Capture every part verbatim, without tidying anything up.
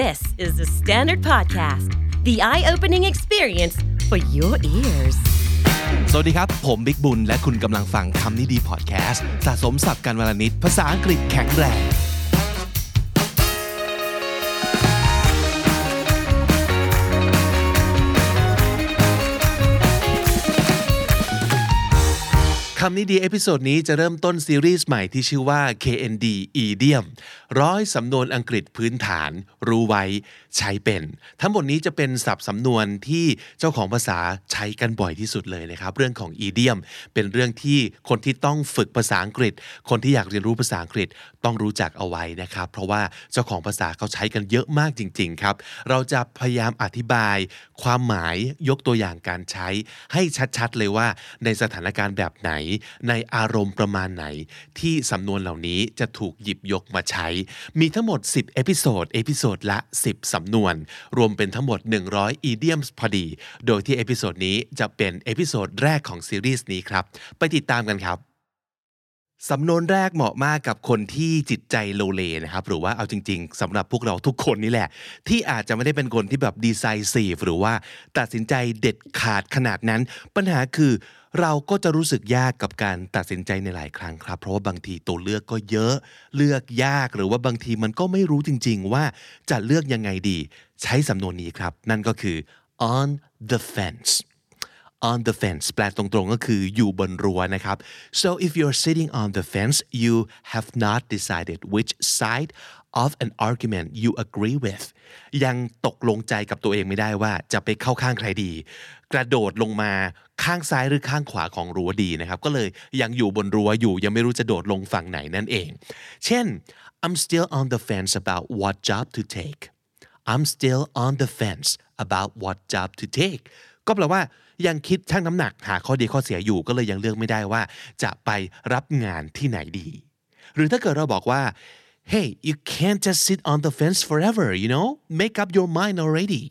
This is the Standard Podcast, the eye-opening experience for your ears. สวัสดีครับผมบิ๊กบุญและคุณกำลังฟังคำนี้ดีพอดแคสต์สะสมศัพท์กันวลนิดภาษาอังกฤษแข็งแรงคำนี้ดีเอพิโซดนี้จะเริ่มต้นซีรีส์ใหม่ที่ชื่อว่า เค เอ็น ดี Idiom ร้อยสำนวนอังกฤษพื้นฐานรู้ไว้ใช้เป็นทั้งหมดนี้จะเป็นศัพท์สำนวนที่เจ้าของภาษาใช้กันบ่อยที่สุดเลยนะครับเรื่องของ Idiom เป็นเรื่องที่คนที่ต้องฝึกภาษาอังกฤษคนที่อยากเรียนรู้ภาษาอังกฤษต้องรู้จักเอาไว้นะครับเพราะว่าเจ้าของภาษาเขาใช้กันเยอะมากจริงๆครับเราจะพยายามอธิบายความหมายยกตัวอย่างการใช้ให้ชัดๆเลยว่าในสถานการณ์แบบไหนในอารมณ์ประมาณไหนที่สำนวนเหล่านี้จะถูกหยิบยกมาใช้มีทั้งหมดสิบเอพิโซดเอพิโซดละสิบสำนวนรวมเป็นทั้งหมดหนึ่งร้อย idioms พอดีโดยที่เอพิโซดนี้จะเป็นเอพิโซดแรกของซีรีส์นี้ครับไปติดตามกันครับสำนวนแรกเหมาะมากกับคนที่จิตใจโลเลนะครับหรือว่าเอาจริงๆสำหรับพวกเราทุกคนนี่แหละที่อาจจะไม่ได้เป็นคนที่แบบ decisive หรือว่าตัดสินใจเด็ดขาดขนาดนั้นปัญหาคือเราก็จะรู้สึกยากกับการตัดสินใจในหลายครั้งครับเพราะว่าบางทีตัวเลือกก็เยอะเลือกยากหรือว่าบางทีมันก็ไม่รู้จริงๆว่าจะเลือกยังไงดีใช้สำนวนนี้ครับนั่นก็คือ on the fence on the fence แปลตรงๆก็คืออยู่บนรั้วนะครับ so if you're sitting on the fence you have not decided which side of an argument you agree with ยังตกลงใจกับตัวเองไม่ได้ว่าจะไปเข้าข้างใครดีกระโดดลงมาข้างซ้ายหรือข้างขวาของรั้วดีนะครับก็เลยยังอยู่บนรั้วอยู่ยังไม่รู้จะโดดลงฝั่งไหนนั่นเองเช่น I'm still on the fence about what job to take I'm still on the fence about what job to take ก็แปลว่ายังคิดชั่งน้ำหนักหาข้อดีข้อเสียอยู่ก็เลยยังเลือกไม่ได้ว่าจะไปรับงานที่ไหนดีหรือถ้าเกิดเราบอกว่า Hey you can't just sit on the fence forever you know make up your mind already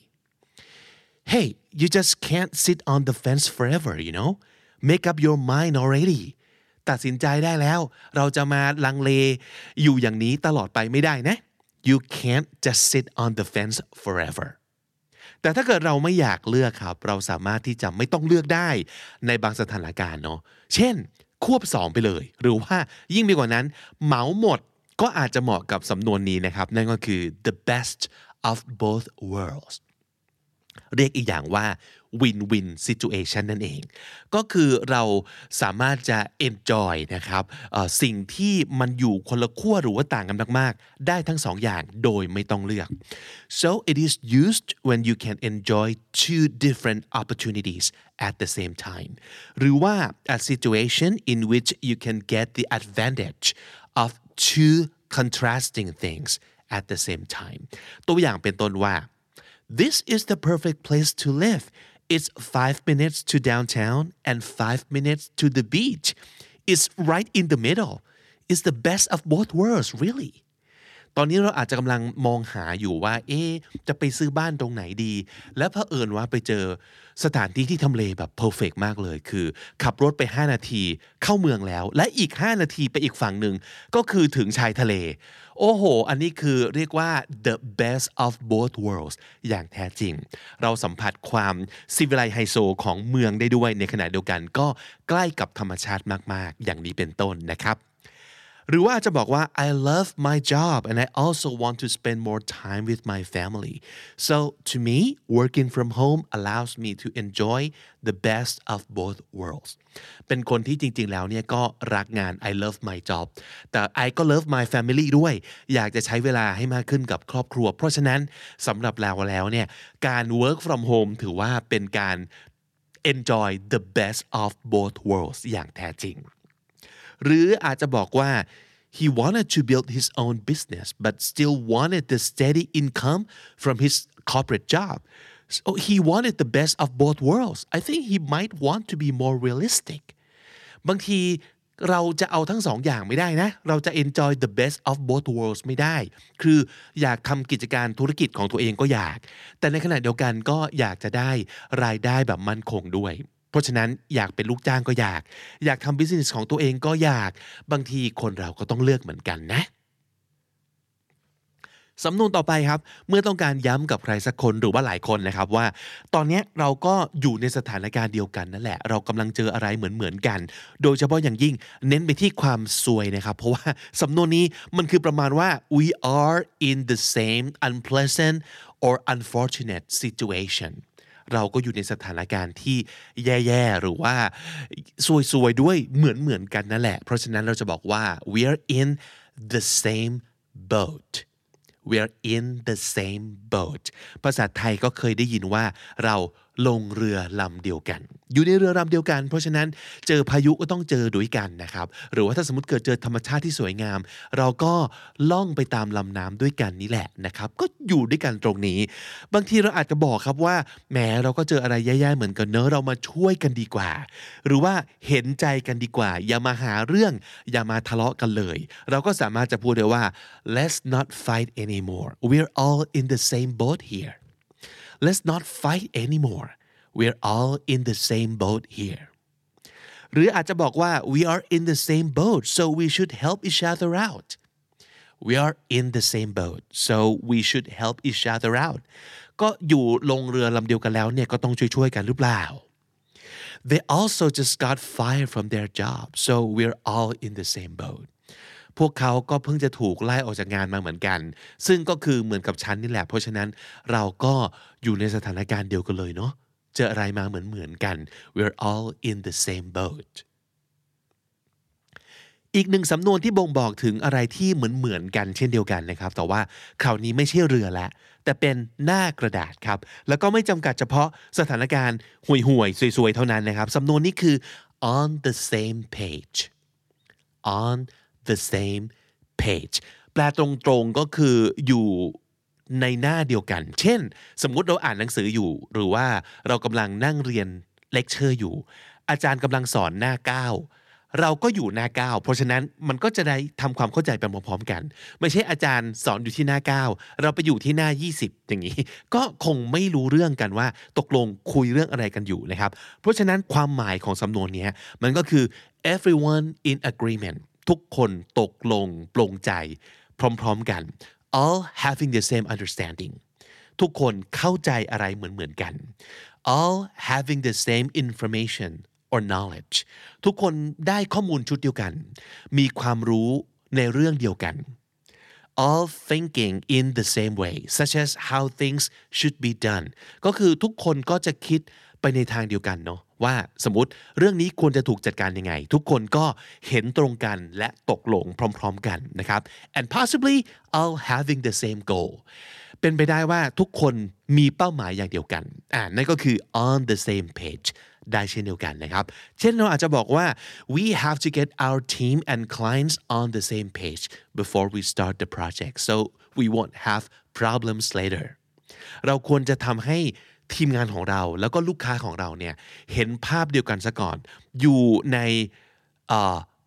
Hey you just can't sit on the fence forever you know make up your mind already ตัดสินใจได้แล้วเราจะมาลังเลอยู่อย่างนี้ตลอดไปไม่ได้นะ You can't just sit on the fence foreverแต่ถ้าเกิดเราไม่อยากเลือกครับเราสามารถที่จะไม่ต้องเลือกได้ในบางสถานการณ์เนาะเช่นควบสองไปเลยหรือว่ายิ่งไปกว่านั้นเหมาหมดก็อาจจะเหมาะกับสำนวนนี้นะครับนั่นก็คือ the best of both worlds เรียกอีกอย่างว่า win-win situation นั่นเองก็คือเราสามารถจะ enjoy นะครับสิ่งที่มันอยู่คนละขั้วหรือว่าต่างกันมากๆได้ทั้งสองอย่างโดยไม่ต้องเลือก so it is used when you can enjoy two different opportunities at the same time หรือว่า a situation in which you can get the advantage of two contrasting things at the same time ตัวอย่างเป็นต้นว่า this is the perfect place to live It's five minutes to downtown and five minutes to the beach. It's right in the middle. It's the best of both worlds, really. ตอนนี้เราอาจจะกำลังมองหาอยู่ว่าเอ๊ะจะไปซื้อบ้านตรงไหนดีและเผอิญว่าไปเจอสถานที่ที่ทำเลแบบ perfect มากเลยคือขับรถไปห้านาทีเข้าเมืองแล้วและอีกห้านาทีไปอีกฝั่งหนึ่งก็คือถึงชายทะเลโอ้โหอันนี้คือเรียกว่า the best of both worlds อย่างแท้จริงเราสัมผัสความซิวิไลไฮโซของเมืองได้ด้วยในขณะเดียวกันก็ใกล้กับธรรมชาติมากๆอย่างนี้เป็นต้นนะครับหรือว่าจะบอกว่า I love my job and I also want to spend more time with my family so to me working from home allows me to enjoy the best of both worlds เป็นคนที่จริงๆแล้วเนี่ยก็รักงาน I love my job แต่ I ก็ love my family ด้วยอยากจะใช้เวลาให้มากขึ้นกับครอบครัวเพราะฉะนั้นสำหรับเราแล้วเนี่ยการ work from home ถือว่าเป็นการ enjoy the best of both worlds อย่างแท้จริงหรืออาจจะบอกว่า he wanted to build his own business but still wanted the steady income from his corporate job so he wanted the best of both worlds I think he might want to be more realistic บางทีเราจะเอาทั้งสองอย่างไม่ได้นะเราจะ enjoy the best of both worlds ไม่ได้คืออยากทำกิจการธุรกิจของตัวเองก็อยากแต่ในขณะเดียวกันก็อยากจะได้รายได้แบบมั่นคงด้วยเพราะฉะนั้นอยากเป็นลูกจ้างก็อยากอยากทำบิสเนสของตัวเองก็อยากบางทีคนเราก็ต้องเลือกเหมือนกันนะ สำนวนต่อไปครับเมื่อต้องการย้ำกับใครสักคนหรือว่าหลายคนนะครับว่าตอนนี้เราก็อยู่ในสถานการณ์เดียวกันนั่นแหละเรากำลังเจออะไรเหมือนๆกันโดยเฉพาะอย่างยิ่งเน้นไปที่ความซวยนะครับเพราะว่าสำนวนนี้มันคือประมาณว่า we are in the same unpleasant or unfortunate situation เราก็อยู่ในสถานการณ์ที่แย่ๆหรือว่าซวยๆด้วยเหมือนๆกันนั่นแหละเพราะฉะนั้นเราจะบอกว่า we are in the same boat we are in the same boat ภาษาไทยก็เคยได้ยินว่าเราลงเรือลำเดียวกันอยู่ในเรือลำเดียวกันเพราะฉะนั้นเจอพายุก็ต้องเจอด้วยกันนะครับหรือว่าถ้าสมมติเกิดเจอธรรมชาติที่สวยงามเราก็ล่องไปตามลำน้ำด้วยกันนี่แหละนะครับก็อยู่ด้วยกันตรงนี้บางทีเราอาจจะบอกครับว่าแหมเราก็เจออะไรแย่ๆเหมือนกันเนอะเรามาช่วยกันดีกว่าหรือว่าเห็นใจกันดีกว่าอย่ามาหาเรื่องอย่ามาทะเลาะกันเลยเราก็สามารถจะพูดได้ว่า let's not fight anymore we're all in the same boat here let's not fight anymore we're all in the same boat here หรืออาจจะบอกว่า we are in the same boat so we should help each other out we are in the same boat so we should help each other out ก็อยู่ลงเรือลำเดียวกันแล้วเนี่ยก็ต้องช่วยๆกันหรือเปล่า they also just got fired from their job so we're all in the same boatพวกเขาก็เพิ่งจะถูกไล่ออกจากงานมาเหมือนกันซึ่งก็คือเหมือนกับฉันนี่แหละเพราะฉะนั้นเราก็อยู่ในสถานการณ์เดียวกันเลยเนาะเจออะไรมาเหมือนๆกัน we're all in the same boat อีกหนึ่งสำนวนที่บ่งบอกถึงอะไรที่เหมือนๆกันเช่นเดียวกันนะครับแต่ว่าคราวนี้ไม่ใช่เรือละแต่เป็นหน้ากระดาษครับแล้วก็ไม่จำกัดเฉพาะสถานการณ์ห่วยๆซวยๆเท่านั้นนะครับสำนวนนี้คือ on the same page on the same page แปลตรงๆก็คืออยู่ในหน้าเดียวกันเช่นสมมุติเราอ่านหนังสืออยู่หรือว่าเรากำลังนั่งเรียนเลคเชอร์อยู่อาจารย์กำลังสอนหน้าเก้าเราก็อยู่หน้าเก้าเพราะฉะนั้นมันก็จะได้ทำความเข้าใจไปพร้อมๆกันไม่ใช่อาจารย์สอนอยู่ที่หน้าเก้าเราไปอยู่ที่หน้ายี่สิบอย่างนี้ก็คงไม่รู้เรื่องกันว่าตกลงคุยเรื่องอะไรกันอยู่นะครับเพราะฉะนั้นความหมายของสำนวนนี้มันก็คือ everyone in agreementทุกคนตกลงปลงใจพร้อมๆกัน all having the same understanding ทุกคนเข้าใจอะไรเหมือนๆกัน all having the same information or knowledge ทุกคนได้ข้อมูลชุดเดียวกันมีความรู้ในเรื่องเดียวกัน all thinking in the same way such as how things should be done ก็คือทุกคนก็จะคิดไปในทางเดียวกันเนาะว่าสมมุติเรื่องนี้ควรจะถูกจัดการยังไงทุกคนก็เห็นตรงกันและตกลงพร้อมๆกันนะครับ and possibly all having the same goal เป็นไปได้ว่าทุกคนมีเป้าหมายอย่างเดียวกันอ่านั่นก็คือ on the same page ได้เช่นเดียวกันนะครับเช่นเราอาจจะบอกว่า we have to get our team and clients on the same page before we start the project so we won't have problems later เราควรจะทำให้ทีมงานของเราแล้วก็ลูกค้าของเราเนี่ยเห็นภาพเดียวกันซะก่อนอยู่ใน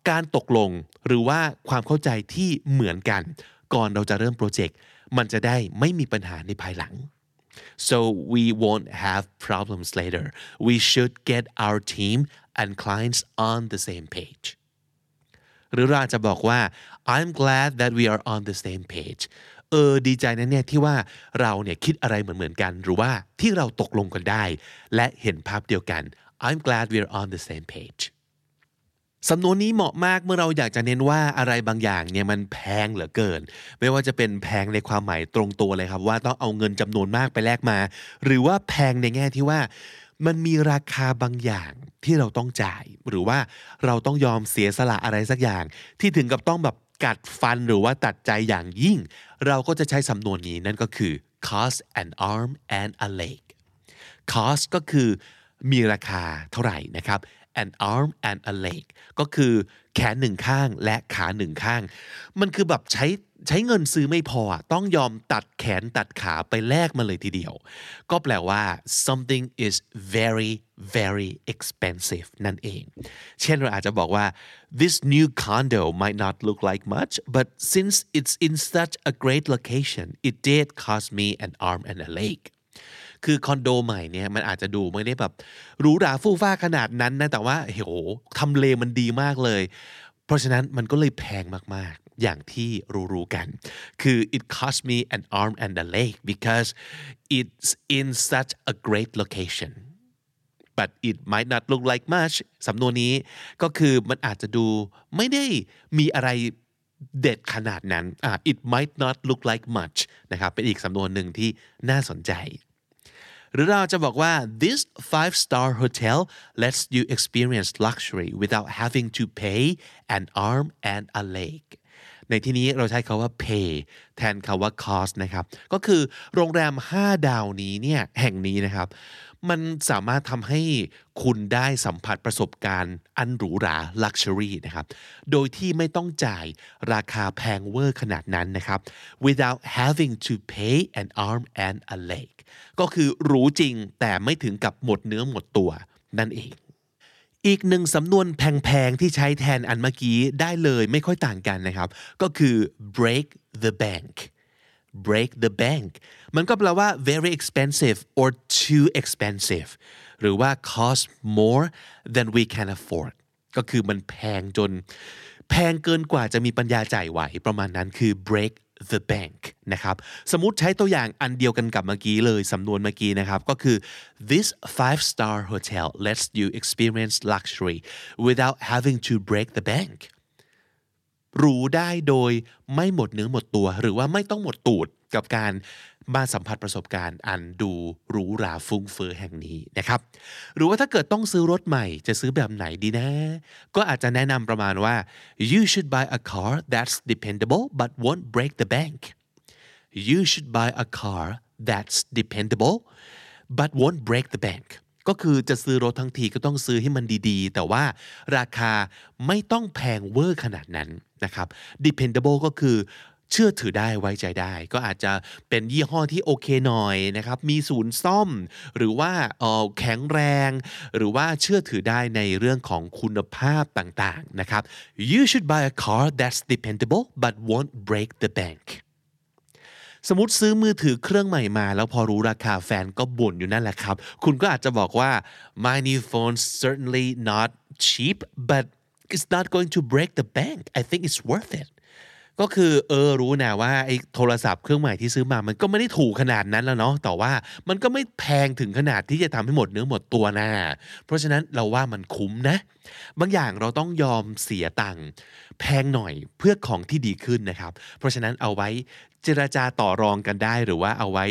การตกลงหรือว่าความเข้าใจที่เหมือนกันก่อนเราจะเริ่มโปรเจกต์มันจะได้ไม่มีปัญหาในภายหลัง so we won't have problems later we should get our team and clients on the same page หรือเราจะบอกว่า I'm glad that we are on the same pageเออดีใจนะเนี่ยที่ว่าเราเนี่ยคิดอะไรเหมือนๆกันหรือว่าที่เราตกลงกันได้และเห็นภาพเดียวกัน I'm glad we're on the same page สำนวนนี้เหมาะมากเมื่อเราอยากจะเน้นว่าอะไรบางอย่างเนี่ยมันแพงเหลือเกินไม่ว่าจะเป็นแพงในความหมายตรงตัวเลยครับว่าต้องเอาเงินจำนวนมากไปแลกมาหรือว่าแพงในแง่ที่ว่ามันมีราคาบางอย่างที่เราต้องจ่ายหรือว่าเราต้องยอมเสียสละอะไรสักอย่างที่ถึงกับต้องแบบกัดฟันหรือว่าตัดใจอย่างยิ่งเราก็จะใช้สำนวนนี้นั่นก็คือ cost an arm and a leg cost ก็คือมีราคาเท่าไหร่นะครับ an arm and a leg ก็คือแขนหนึ่งข้างและขาหนึ่งข้างมันคือแบบใช้ใช้เงินซื้อไม่พอต้องยอมตัดแขนตัดขาไปแลกมาเลยทีเดียวก็แปลว่า something is very very expensive นั่นเองเช่นเราอาจจะบอกว่า this new condo might not look like much but since it's in such a great location it did cost me an arm and a leg คือคอนโดใหม่เนี่ยมันอาจจะดูไม่ได้แบบหรูหราฟู่ฟ้าขนาดนั้นนะแต่ว่าโหทำเลมันดีมากเลยเพราะฉะนั้นมันก็เลยแพงมากๆ อย่างที่รู้ๆกันคือ it cost me an arm and a leg because it's in such a great location but it might not look like much สำนวนนี้ก็คือมันอาจจะดูไม่ได้มีอะไรเด็ดขนาดนั้น uh, it might not look like much นะครับเป็นอีกสำนวนหนึ่งที่น่าสนใจหรือเราจะบอกว่า this five-star hotel lets you experience luxury without having to pay an arm and a leg ในที่นี้เราใช้คำว่า pay แทนคำว่า cost นะครับก็คือโรงแรมห้าดาวนี้เนี่ยแห่งนี้นะครับมันสามารถทำให้คุณได้สัมผัสประสบการณ์อันหรูหรา luxury นะครับโดยที่ไม่ต้องจ่ายราคาแพงเวอร์ขนาดนั้นนะครับ without having to pay an arm and a leg ก็คือหรูจริงแต่ไม่ถึงกับหมดเนื้อหมดตัวนั่นเองอีกหนึ่งสำนวนแพงๆที่ใช้แทนอันเมื่อกี้ได้เลยไม่ค่อยต่างกันนะครับก็คือ break the bank break the bank มันก็แปลว่า very expensive or too expensive หรือว่า cost more than we can afford ก็คือมันแพงจนแพงเกินกว่าจะมีปัญญาจ่ายไหวประมาณนั้นคือ break the bank นะครับสมมุติใช้ตัวอย่างอันเดียวกันกับเมื่อกี้เลยสำนวนเมื่อกี้นะครับก็คือ this five star hotel lets you experience luxury without having to break the bankรู้ได้โดยไม่หมดเนื้อหมดตัวหรือว่าไม่ต้องหมดตูดกับการมาสัมผัสประสบการณ์อันดูหรูหราฟุ้งเฟ้อแห่งนี้นะครับหรือว่าถ้าเกิดต้องซื้อรถใหม่จะซื้อแบบไหนดีนะก็อาจจะแนะนำประมาณว่า you should buy a car that's dependable but won't break the bank you should buy a car that's dependable but won't break the bankก็คือจะซื้อรถทั้งทีก็ต้องซื้อให้มันดีๆแต่ว่าราคาไม่ต้องแพงเวอร์ขนาดนั้นนะครับ dependable ก็คือเชื่อถือได้ไว้ใจได้ก็อาจจะเป็นยี่ห้อที่โอเคหน่อยนะครับมีศูนย์ซ่อมหรือว่าเอ่อแข็งแรงหรือว่าเชื่อถือได้ในเรื่องของคุณภาพต่างๆนะครับ you should buy a car that's dependable but won't break the bankสมมุติซื้อมือถือเครื่องใหม่มาแล้วพอรู้ราคาแฟนก็บ่นอยู่นั่นแหละครับคุณก็อาจจะบอกว่า my new phone certainly not cheap but it's not going to break the bank I think it's worth it ก็คือเออรู้นะว่าไอ้โทรศัพท์เครื่องใหม่ที่ซื้อมามันก็ไม่ได้ถูกขนาดนั้นแล้วเนาะแต่ว่ามันก็ไม่แพงถึงขนาดที่จะทำให้หมดเนื้อหมดตัวนะเพราะฉะนั้นเราว่ามันคุ้มนะบางอย่างเราต้องยอมเสียตังค์แพงหน่อยเพื่อของที่ดีขึ้นนะครับเพราะฉะนั้นเอาไว้เจรจาต่อรองกันได้หรือว่าเอาไว้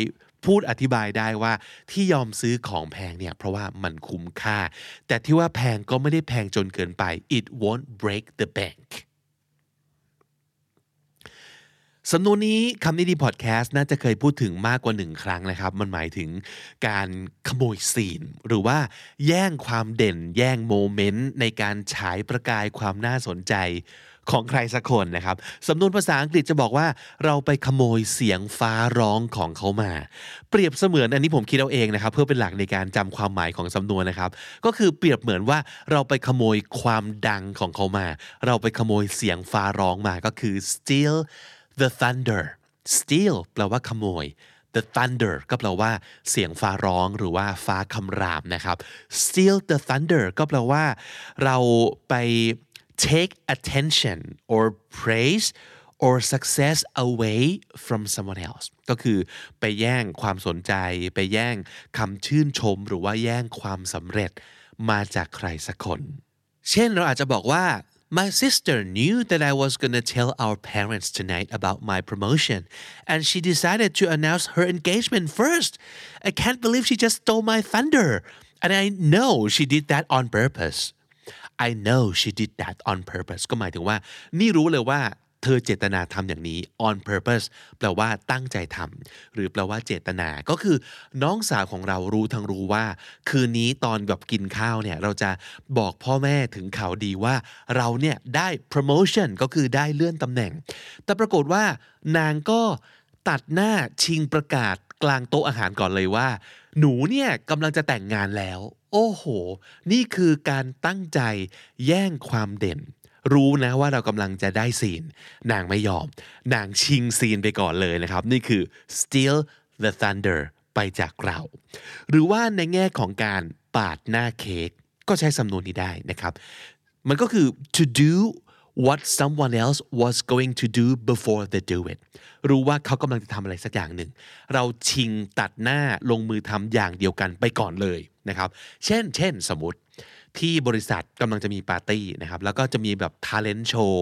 พูดอธิบายได้ว่าที่ยอมซื้อของแพงเนี่ยเพราะว่ามันคุ้มค่าแต่ที่ว่าแพงก็ไม่ได้แพงจนเกินไป it won't break the bank สำนวนนี้คำนี้ดีพอดแคสต์น่าจะเคยพูดถึงมากกว่าหนึ่งครั้งนะครับมันหมายถึงการขโมยซีนหรือว่าแย่งความเด่นแย่งโมเมนต์ในการฉายประกายความน่าสนใจของใครสักคนนะครับสำนวนภาษาอังกฤษจะบอกว่าเราไปขโมยเสียงฟ้าร้องของเขามาเปรียบเสมือนอันนี้ผมคิดเอาเองนะครับเพื่อเป็นหลักในการจำความหมายของสำนวนนะครับก็คือเปรียบเหมือนว่าเราไปขโมยความดังของเขามาเราไปขโมยเสียงฟ้าร้องมาก็คือ steal the thunder steal แปลว่าขโมย the thunder ก็แปลว่าเสียงฟ้าร้องหรือว่าฟ้าคำรามนะครับ steal the thunder ก็แปลว่าเราไปtake attention or praise or success away from someone else ก็คือไปแย่งความสนใจไปแย่งคำชื่นชมหรือว่าแย่งความสำเร็จมาจากใครสักคนเช่นเราอาจจะบอกว่า my sister knew that I was gonna tell our parents tonight about my promotion and she decided to announce her engagement first I can't believe she just stole my thunder and I know she did that on purpose I know she did that on purpose ก็หมายถึงว่านี่รู้เลยว่าเธอเจตนาทำอย่างนี้ on purpose แปลว่าตั้งใจทำหรือแปลว่าเจตนาก็คือน้องสาวของเรารู้ทั้งรู้ว่าคืนนี้ตอนแบบกินข้าวเนี่ยเราจะบอกพ่อแม่ถึงข่าวดีว่าเราเนี่ยได้ promotion ก็คือได้เลื่อนตำแหน่งแต่ปรากฏว่านางก็ตัดหน้าชิงประกาศกลางโต๊ะอาหารก่อนเลยว่าหนูเนี่ยกำลังจะแต่งงานแล้วโอ้โหนี่คือการตั้งใจแย่งความเด่นรู้นะว่าเรากำลังจะได้ซีนนางไม่ยอมนางชิงซีนไปก่อนเลยนะครับนี่คือ steal the thunder ไปจากเราหรือว่าในแง่ของการปาดหน้าเค้กก็ใช้สำนวนนี้ได้นะครับมันก็คือ to do what someone else was going to do before they do it รู้ว่าเขากำลังจะทำอะไรสักอย่างหนึ่งเราชิงตัดหน้าลงมือทำอย่างเดียวกันไปก่อนเลยนะครับเช่นเช่นสมมติที่บริษัทกำลังจะมีปาร์ตี้นะครับแล้วก็จะมีแบบ talent show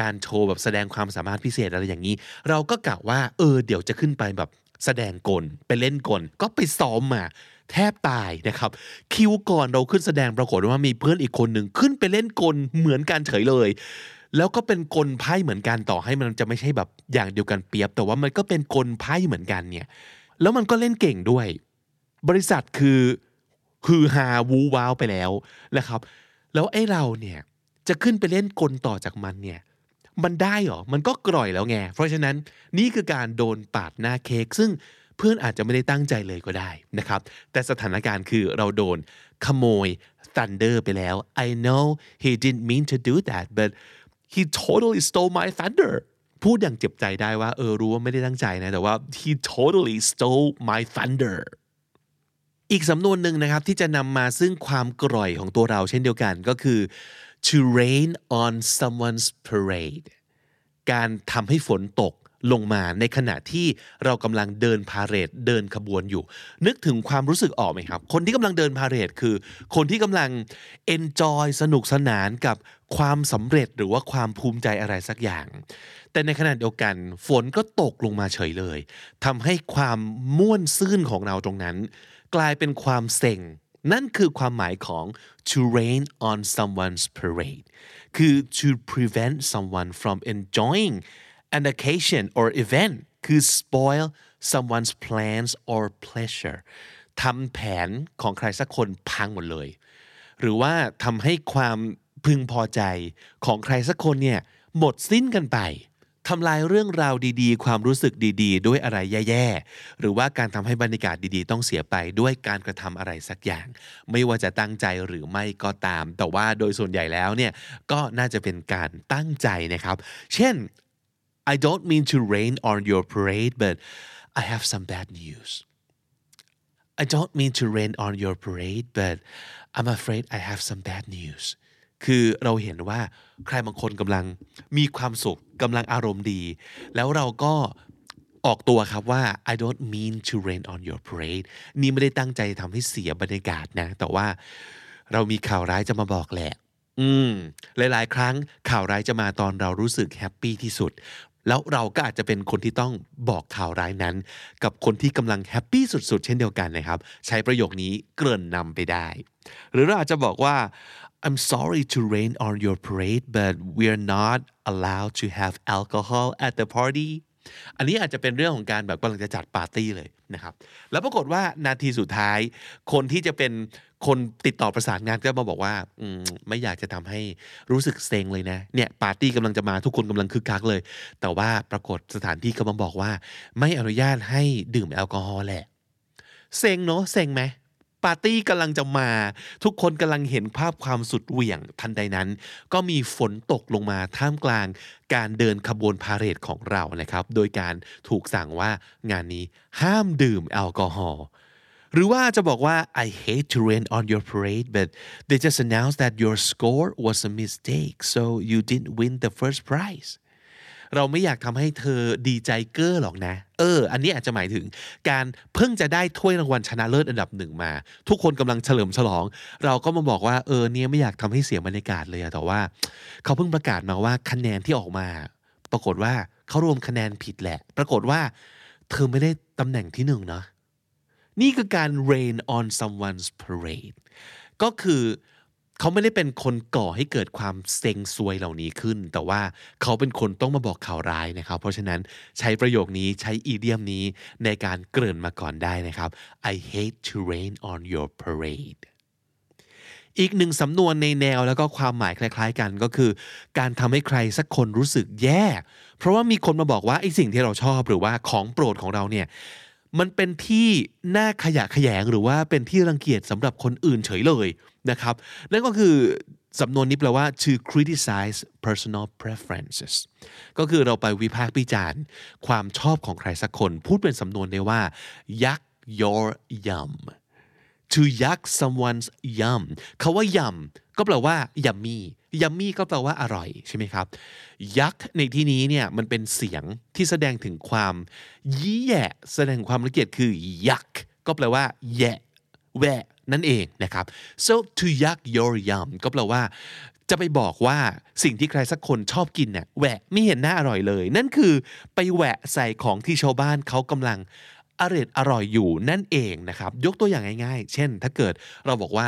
การโชว์แบบแสดงความสามารถพิเศษอะไรอย่างนี้เราก็กะว่าเออเดี๋ยวจะขึ้นไปแบบแสดงกลไปเล่นกลก็ไปซ้อมมาแทบตายนะครับคิวก่อนเราขึ้นแสดงปรากฏว่ามีเพื่อนอีกคนหนึ่งขึ้นไปเล่นกลเหมือนกันเฉยเลยแล้วก็เป็นกลไพ่เหมือนกันต่อให้มันจะไม่ใช่แบบอย่างเดียวกันเปียบแต่ว่ามันก็เป็นกลไพ่เหมือนกันเนี่ยแล้วมันก็เล่นเก่งด้วยบริษัทคือคือฮาวูว้าวไปแล้วนะครับแล้วไอ้เราเนี่ยจะขึ้นไปเล่นกลต่อจากมันเนี่ยมันได้หรอมันก็กร่อยแล้วไงเพราะฉะนั้นนี่คือการโดนปาดหน้าเค้กซึ่งเพื่อนอาจจะไม่ได้ตั้งใจเลยก็ได้นะครับแต่สถานการณ์คือเราโดนขโมย thunder ไปแล้ว I know he didn't mean to do that but he totally stole my thunder พูดอย่างเจ็บใจได้ว่าเออรู้ว่าไม่ได้ตั้งใจนะแต่ว่า he totally stole my thunderอีกสำนวนหนึ่งนะครับที่จะนำมาซึ่งความกร่อยของตัวเราเช่นเดียวกันก็คือ to rain on someone's parade การทำให้ฝนตกลงมาในขณะที่เรากำลังเดินพาเหรดเดินขบวนอยู่นึกถึงความรู้สึกออกไหมครับคนที่กำลังเดินพาเหรดคือคนที่กำลัง enjoy สนุกสนานกับความสำเร็จหรือว่าความภูมิใจอะไรสักอย่างแต่ในขณะเดียวกันฝนก็ตกลงมาเฉยเลยทำให้ความม่วนซื่นของเราตรงนั้นกลายเป็นความเซ็งนั่นคือความหมายของ to rain on someone's parade คือ to prevent someone from enjoying an occasion or event คือ spoil someone's plans or pleasure ทำแผนของใครสักคนพังหมดเลยหรือว่าทำให้ความพึงพอใจของใครสักคนเนี่ยหมดสิ้นกันไปทำลายเรื่องราวดีๆความรู้สึกดีๆด้วยอะไรแย่ๆหรือว่าการทำให้บรรยากาศดีๆต้องเสียไปด้วยการกระทำอะไรสักอย่างไม่ว่าจะตั้งใจหรือไม่ก็ตามแต่ว่าโดยส่วนใหญ่แล้วเนี่ยก็น่าจะเป็นการตั้งใจนะครับเช่น I don't mean to rain on your parade but I have some bad news I don't mean to rain on your parade but I'm afraid I have some bad newsคือเราเห็นว่าใครบางคนกำลังมีความสุขกำลังอารมณ์ดีแล้วเราก็ออกตัวครับว่า I don't mean to rain on your parade นี่ไม่ได้ตั้งใจทำให้เสียบรรยากาศนะแต่ว่าเรามีข่าวร้ายจะมาบอกแหละอืมหลายๆครั้งข่าวร้ายจะมาตอนเรารู้สึกแฮปปี้ที่สุดแล้วเราก็อาจจะเป็นคนที่ต้องบอกข่าวร้ายนั้นกับคนที่กำลังแฮปปี้สุดๆเช่นเดียวกันนะครับใช้ประโยคนี้เกริ่นนำไปได้หรือเราอาจจะบอกว่าI'm sorry to rain on your parade but we're not allowed to have alcohol at the party อันนี้อาจจะเป็นเรื่องของการแบบกำลังจะจัดปาร์ตี้เลยนะครับแล้วปรากฏว่านาทีสุดท้ายคนที่จะเป็นคนติดต่อประสานงานก็มาบอกว่าอืมไม่อยากจะทำให้รู้สึกเซ็งเลยนะเนี่ยปาร์ตี้กำลังจะมาทุกคนกำลังคึกคักเลยแต่ว่าปรากฏสถานที่เขาบอกว่าไม่อนุญาตให้ดื่มแอลกอฮอล์แหละเซ็งเนาะเซ็งไหมปาร์ตี้กำลังจะมาทุกคนกำลังเห็นภาพความสุดเหวี่ยงทันใดนั้นก็มีฝนตกลงมาท่ามกลางการเดินขบวนพาเหรดของเรานะครับโดยการถูกสั่งว่างานนี้ห้ามดื่มแอลกอฮอล์หรือว่าจะบอกว่า I hate to rain on your parade but they just announced that your score was a mistake so you didn't win the first prizeเราไม่อยากทำให้เธอดีใจเก้อหรอกนะเอออันนี้อาจจะหมายถึงการเพิ่งจะได้ถ้วยรางวัลชนะเลิศอันดับหนึ่งมาทุกคนกำลังเฉลิมฉลองเราก็มาบอกว่าเออเนี่ยไม่อยากทำให้เสียบรรยากาศเลยแต่ว่าเขาเพิ่งประกาศมาว่าคะแนนที่ออกมาปรากฏว่าเขารวมคะแนนผิดแหละปรากฏว่าเธอไม่ได้ตำแหน่งที่หนึ่งเนาะนี่คือการ rain on someone's parade ก็คือเขาไม่ได้เป็นคนก่อให้เกิดความเซ็งซวยเหล่านี้ขึ้นแต่ว่าเขาเป็นคนต้องมาบอกข่าวร้ายนะครับเพราะฉะนั้นใช้ประโยคนี้ใช้อีเดียมนี้ในการเกริ่นมาก่อนได้นะครับ I hate to rain on your parade อีกหนึ่งสำนวนในแนวแล้วก็ความหมายคล้ายๆกันก็คือการทำให้ใครสักคนรู้สึกแย่เพราะว่ามีคนมาบอกว่าไอ้สิ่งที่เราชอบหรือว่าของโปรดของเราเนี่ยมันเป็นที่น่าขยะแขยงหรือว่าเป็นที่รังเกียจสำหรับคนอื่นเฉยเลยนะครับนั่นก็คือสำนวนนี้แปลว่า to criticize personal preferences ก็คือเราไปวิพากษ์วิจารณ์ความชอบของใครสักคนพูดเป็นสำนวนได้ว่ายัก your yum to yuck someone's yum คำว่า yum ก็แปลว่า yummy yummy ก็แปลว่าอร่อยใช่ไหมครับ yuck ในที่นี้เนี่ยมันเป็นเสียงที่แสดงถึงความยี้แยะแสดงความละเอียดคือ yuck ก็แปลว่าแยะแวะนั่นเองนะครับ so to yuck your yum ก็แปลว่าจะไปบอกว่าสิ่งที่ใครสักคนชอบกินเนี่ยแหวะไม่เห็นน่าอร่อยเลยนั่นคือไปแหวะใส่ของที่ชาวบ้านเขากำลังอร่อยอร่อยอยู่นั่นเองนะครับยกตัวอย่างง่ายๆเช่นถ้าเกิดเราบอกว่า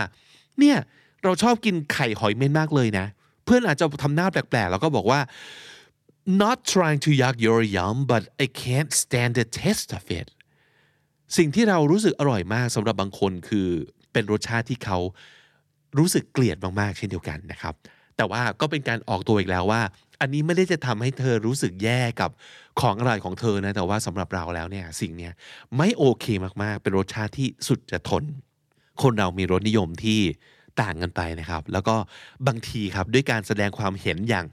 เนี่ยเราชอบกินไข่หอยเม่นมากเลยนะเพื่อนอาจจะทำหน้าแปลกๆแล้วก็บอกว่า not trying to yuck your yum but I can't stand the taste of it สิ่งที่เรารู้สึกอร่อยมากสำหรับบางคนคือเป็นรสชาติที่เขารู้สึกเกลียดมากๆเช่นเดียวกันนะครับแต่ว่าก็เป็นการออกตัวอีกแล้วว่าอันนี้ไม่ได้จะทำให้เธอรู้สึกแย่กับของอร่อยของเธอนะแต่ว่าสำหรับเราแล้วเนี่ยสิ่งเนี้ยไม่โอเคมากๆเป็นรสชาติที่สุดจะทนคนเรามีรสนิยมที่ต่างกันไปนะครับแล้วก็บางทีครับด้วยการแสดงความเห็นอย่าง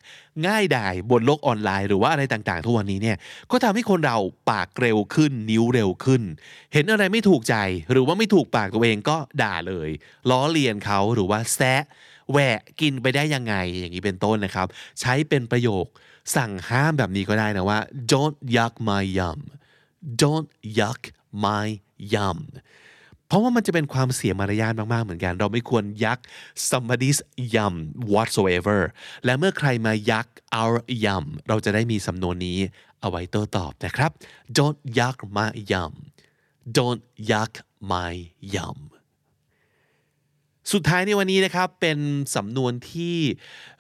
ง่ายดายบนโลกออนไลน์หรือว่าอะไรต่างๆทุกวันนี้เนี่ยก็ทำให้คนเราปากเร็วขึ้นนิ้วเร็วขึ้นเห็นอะไรไม่ถูกใจหรือว่าไม่ถูกปากตัวเองก็ด่าเลยล้อเลียนเขาหรือว่าแซะแหวะกินไปได้ยังไงอย่างนี้เป็นต้นนะครับใช้เป็นประโยคสั่งห้ามแบบนี้ก็ได้นะว่า don't yuck my yum don't yuck my yumเพราะว่ามันจะเป็นความเสียมารยาทมากๆเหมือนกันเราไม่ควรยัก somebody's yum whatsoever และเมื่อใครมายัก our yum เราจะได้มีสำนวนนี้เอาไว้โต้ตอบนะครับ don't yuck my yum don't yuck my yum สุดท้ายในวันนี้นะครับเป็นสำนวนที่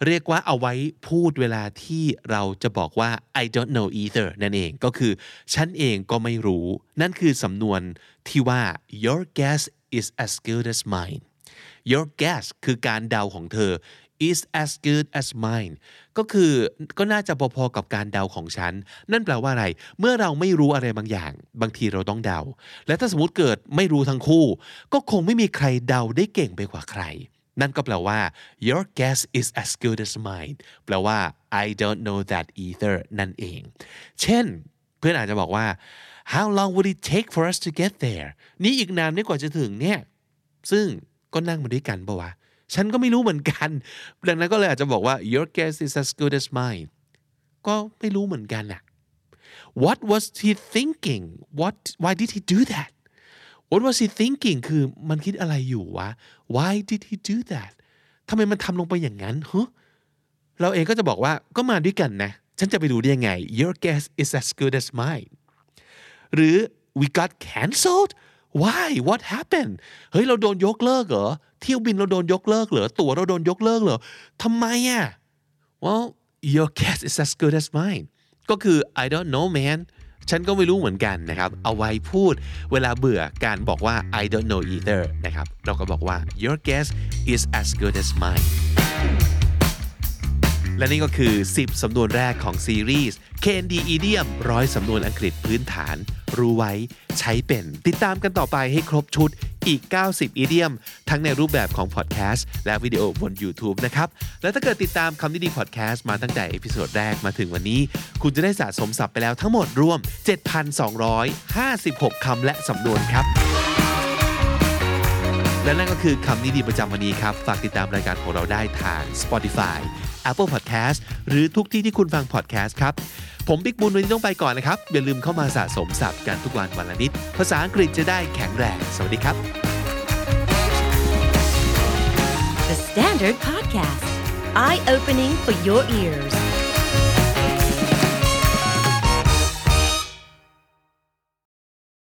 เรียกว่าเอาไว้พูดเวลาที่เราจะบอกว่า I don't know either นั่นเองก็คือฉันเองก็ไม่รู้นั่นคือสำนวนที่ว่า your guess is as good as mine your guess คือการเดาของเธอ is as good as mine ก็คือก็น่าจะพอๆกับการเดาของฉันนั่นแปลว่าอะไรเมื่อเราไม่รู้อะไรบางอย่างบางทีเราต้องเดาและถ้าสมมติเกิดไม่รู้ทั้งคู่ก็คงไม่มีใครเดาได้เก่งไปกว่าใครนั่นก็แปลว่า your guess is as good as mine แปลว่า I don't know that either นั่นเองเช่นเพื่อนอาจจะบอกว่า how long would it take for us to get there นี่อีกนานไม่กว่าจะถึงเนี่ยซึ่งก็นั่งมาด้วยกันปะวะฉันก็ไม่รู้เหมือนกันดังนั้นก็เลยอาจจะบอกว่า your guess is as good as mine ก็ไม่รู้เหมือนกันอะ what was he thinking what why did he do that what was he thinking คือมันคิดอะไรอยู่วะ why did he do that ทำไมมันทำลงไปอย่างนั้นฮะเราเองก็จะบอกว่าก็มาด้วยกันนะฉันจะไปดูได้ยังไง your guess is as good as mine หรือ we got cancelled why what happened เฮ้ยเราโดนยกเลิกเหรอเที่ยวบินเราโดนยกเลิกเหรอตั๋วเราโดนยกเลิกเหรอทำไมอ่ะ well your guess is as good as mine ก็คือ I don't know man ฉันก็ไม่รู้เหมือนกันนะครับเอาไว้พูดเวลาเบื่อการบอกว่า I don't know either นะครับเราก็บอกว่า your guess is as good as mineและนี่ก็คือสิบสำนวนแรกของซีรีส์ เค เอ็น ดี Idiom หนึ่งร้อยสำนวนอังกฤษพื้นฐานรู้ไว้ใช้เป็นติดตามกันต่อไปให้ครบชุดอีกเก้าสิบ Idiom ทั้งในรูปแบบของพอดแคสต์และวิดีโอบน YouTube นะครับและถ้าเกิดติดตามคำนี้ดีพอดแคสต์มาตั้งแต่เอพิโซดแรกมาถึงวันนี้คุณจะได้สะสมศัพท์ไปแล้วทั้งหมดรวม เจ็ดพันสองร้อยห้าสิบหก คำและสำนวนครับและนั่นก็คือคำนี้ดีประจำวันนี้ครับฝากติดตามรายการของเราได้ทาง Spotify Apple Podcast หรือทุกที่ที่คุณฟัง podcast ครับผมบิ๊กบุญวันนี้ต้องไปก่อนนะครับอย่าลืมเข้ามาสะสมศัพท์กันทุกวันวันละนิดภาษาอังกฤษจะได้แข็งแรงสวัสดีครับ The Standard Podcast Eye Opening for Your Ears